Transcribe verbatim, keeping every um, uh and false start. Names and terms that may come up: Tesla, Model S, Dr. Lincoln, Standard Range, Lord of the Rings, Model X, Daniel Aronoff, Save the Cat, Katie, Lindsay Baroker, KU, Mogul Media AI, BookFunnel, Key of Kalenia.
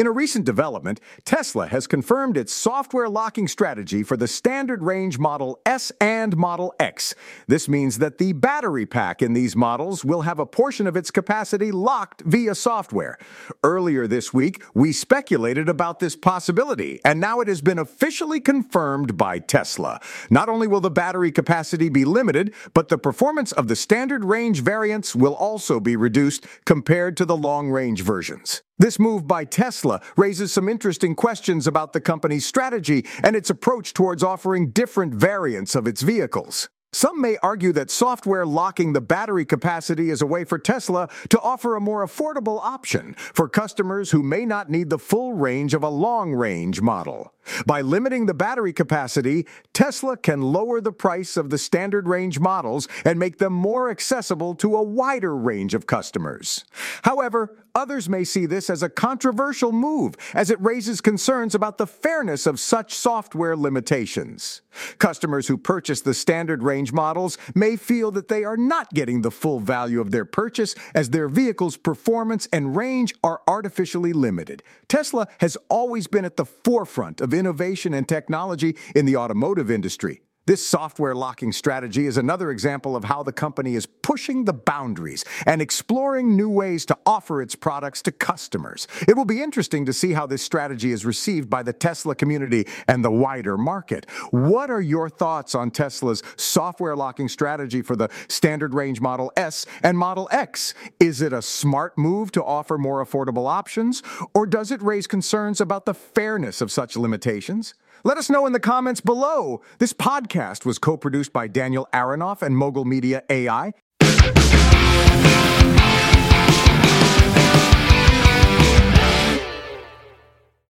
In a recent development, Tesla has confirmed its software locking strategy for the standard range Model S and Model X. This means that the battery pack in these models will have a portion of its capacity locked via software. Earlier this week, we speculated about this possibility, and now it has been officially confirmed by Tesla. Not only will the battery capacity be limited, but the performance of the standard range variants will also be reduced compared to the long-range versions. This move by Tesla raises some interesting questions about the company's strategy and its approach towards offering different variants of its vehicles. Some may argue that software locking the battery capacity is a way for Tesla to offer a more affordable option for customers who may not need the full range of a long-range model. By limiting the battery capacity, Tesla can lower the price of the standard range models and make them more accessible to a wider range of customers. However, others may see this as a controversial move, as it raises concerns about the fairness of such software limitations. Customers who purchase the standard range models may feel that they are not getting the full value of their purchase, as their vehicle's performance and range are artificially limited. Tesla has always been at the forefront of innovation and technology in the automotive industry. This software locking strategy is another example of how the company is pushing the boundaries and exploring new ways to offer its products to customers. It will be interesting to see how this strategy is received by the Tesla community and the wider market. What are your thoughts on Tesla's software locking strategy for the standard range Model S and Model X? Is it a smart move to offer more affordable options, or does it raise concerns about the fairness of such limitations? Let us know in the comments below. This podcast was co-produced by Daniel Aronoff and Mogul Media A I.